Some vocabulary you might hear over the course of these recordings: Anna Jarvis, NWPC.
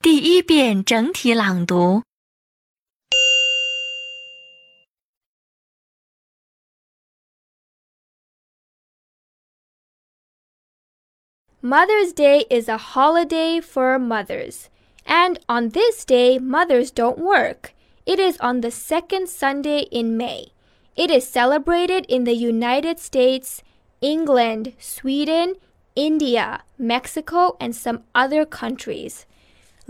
第一遍整体朗读。Mother's Day is a holiday for mothers, and on this day, mothers don't work. It is on the second Sunday in May. It is celebrated in the United States, England, Sweden, India, Mexico, and some other countries.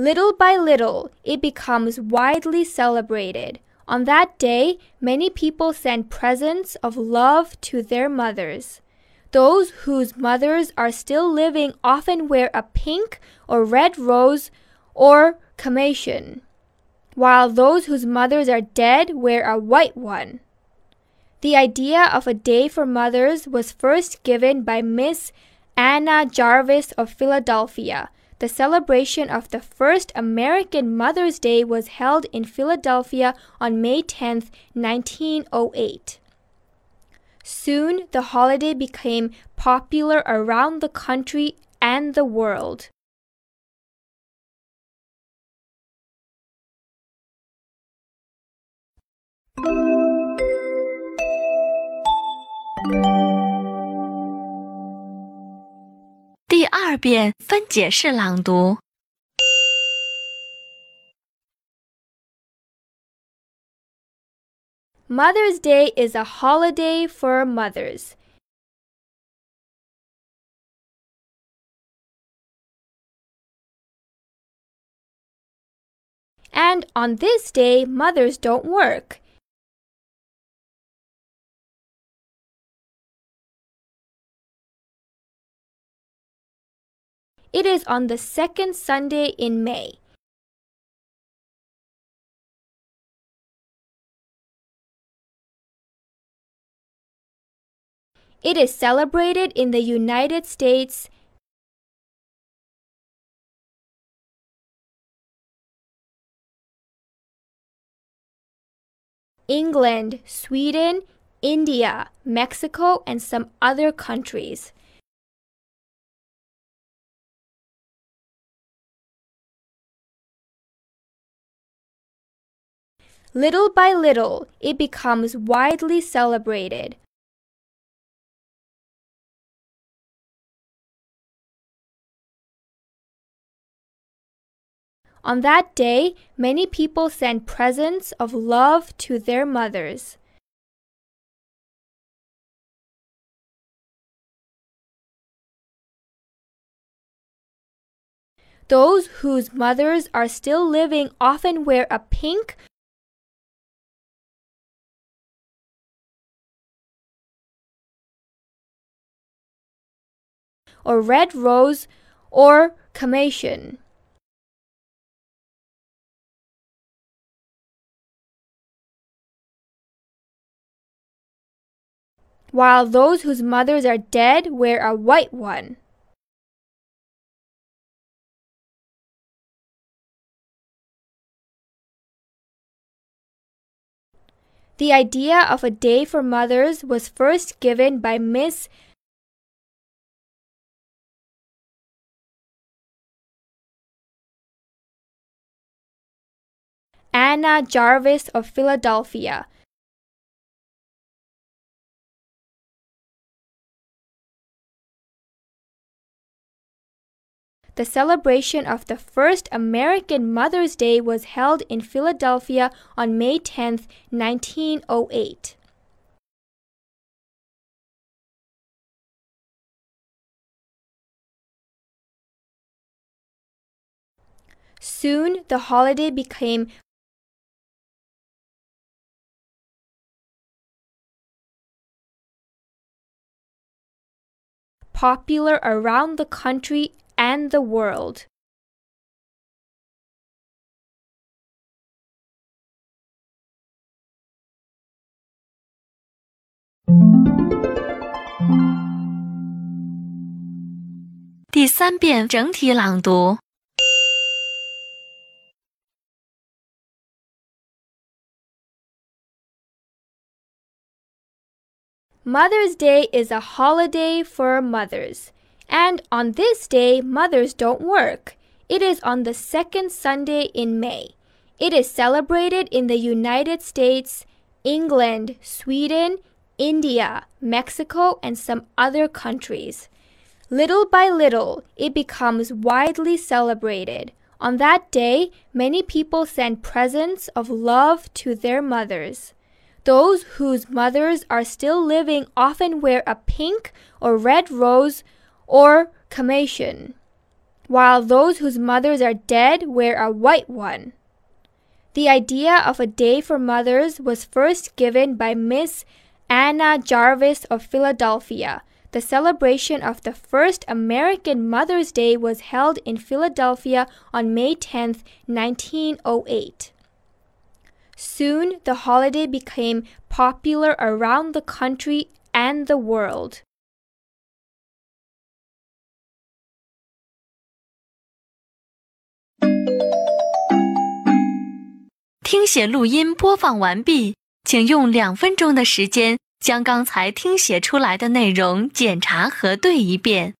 Little by little, it becomes widely celebrated. On that day, many people send presents of love to their mothers.Those whose mothers are still living often wear a pink or red rose or carnation, while those whose mothers are dead wear a white one. The idea of a day for mothers was first given by Miss Anna Jarvis of Philadelphia. The celebration of the first American Mother's Day was held in Philadelphia on May 10, 1908.Soon, the holiday became popular around the country and the world.第二遍分解式朗读。Mother's Day is a holiday for mothers. And on this day, mothers don't work. It is on the second Sunday in May.It is celebrated in the United States, England, Sweden, India, Mexico, and some other countries. Little by little, it becomes widely celebrated.On that day, many people send presents of love to their mothers. Those whose mothers are still living often wear a pink or red rose or carnation.While those whose mothers are dead wear a white one. The idea of a day for mothers was first given by Miss Anna Jarvis of Philadelphia.The celebration of the first American Mother's Day was held in Philadelphia on May 10, 1908. Soon, the holiday became popular around the country.And the world. Third 遍整体朗读。Mother's Day is a holiday for mothers. And on this day, mothers don't work. It is on the second Sunday in May. It is celebrated in the United States, England, Sweden, India, Mexico, and some other countries. Little by little, it becomes widely celebrated. On that day, many people send presents of love to their mothers. Those whose mothers are still living often wear a pink or red rose or carnation, while those whose mothers are dead wear a white one. The idea of a day for mothers was first given by Miss Anna Jarvis of Philadelphia. The celebration of the first American Mother's Day was held in Philadelphia on May 10, 1908. Soon, the holiday became popular around the country and the world.听写录音播放完毕，请用2分钟的时间将刚才听写出来的内容检查核对一遍。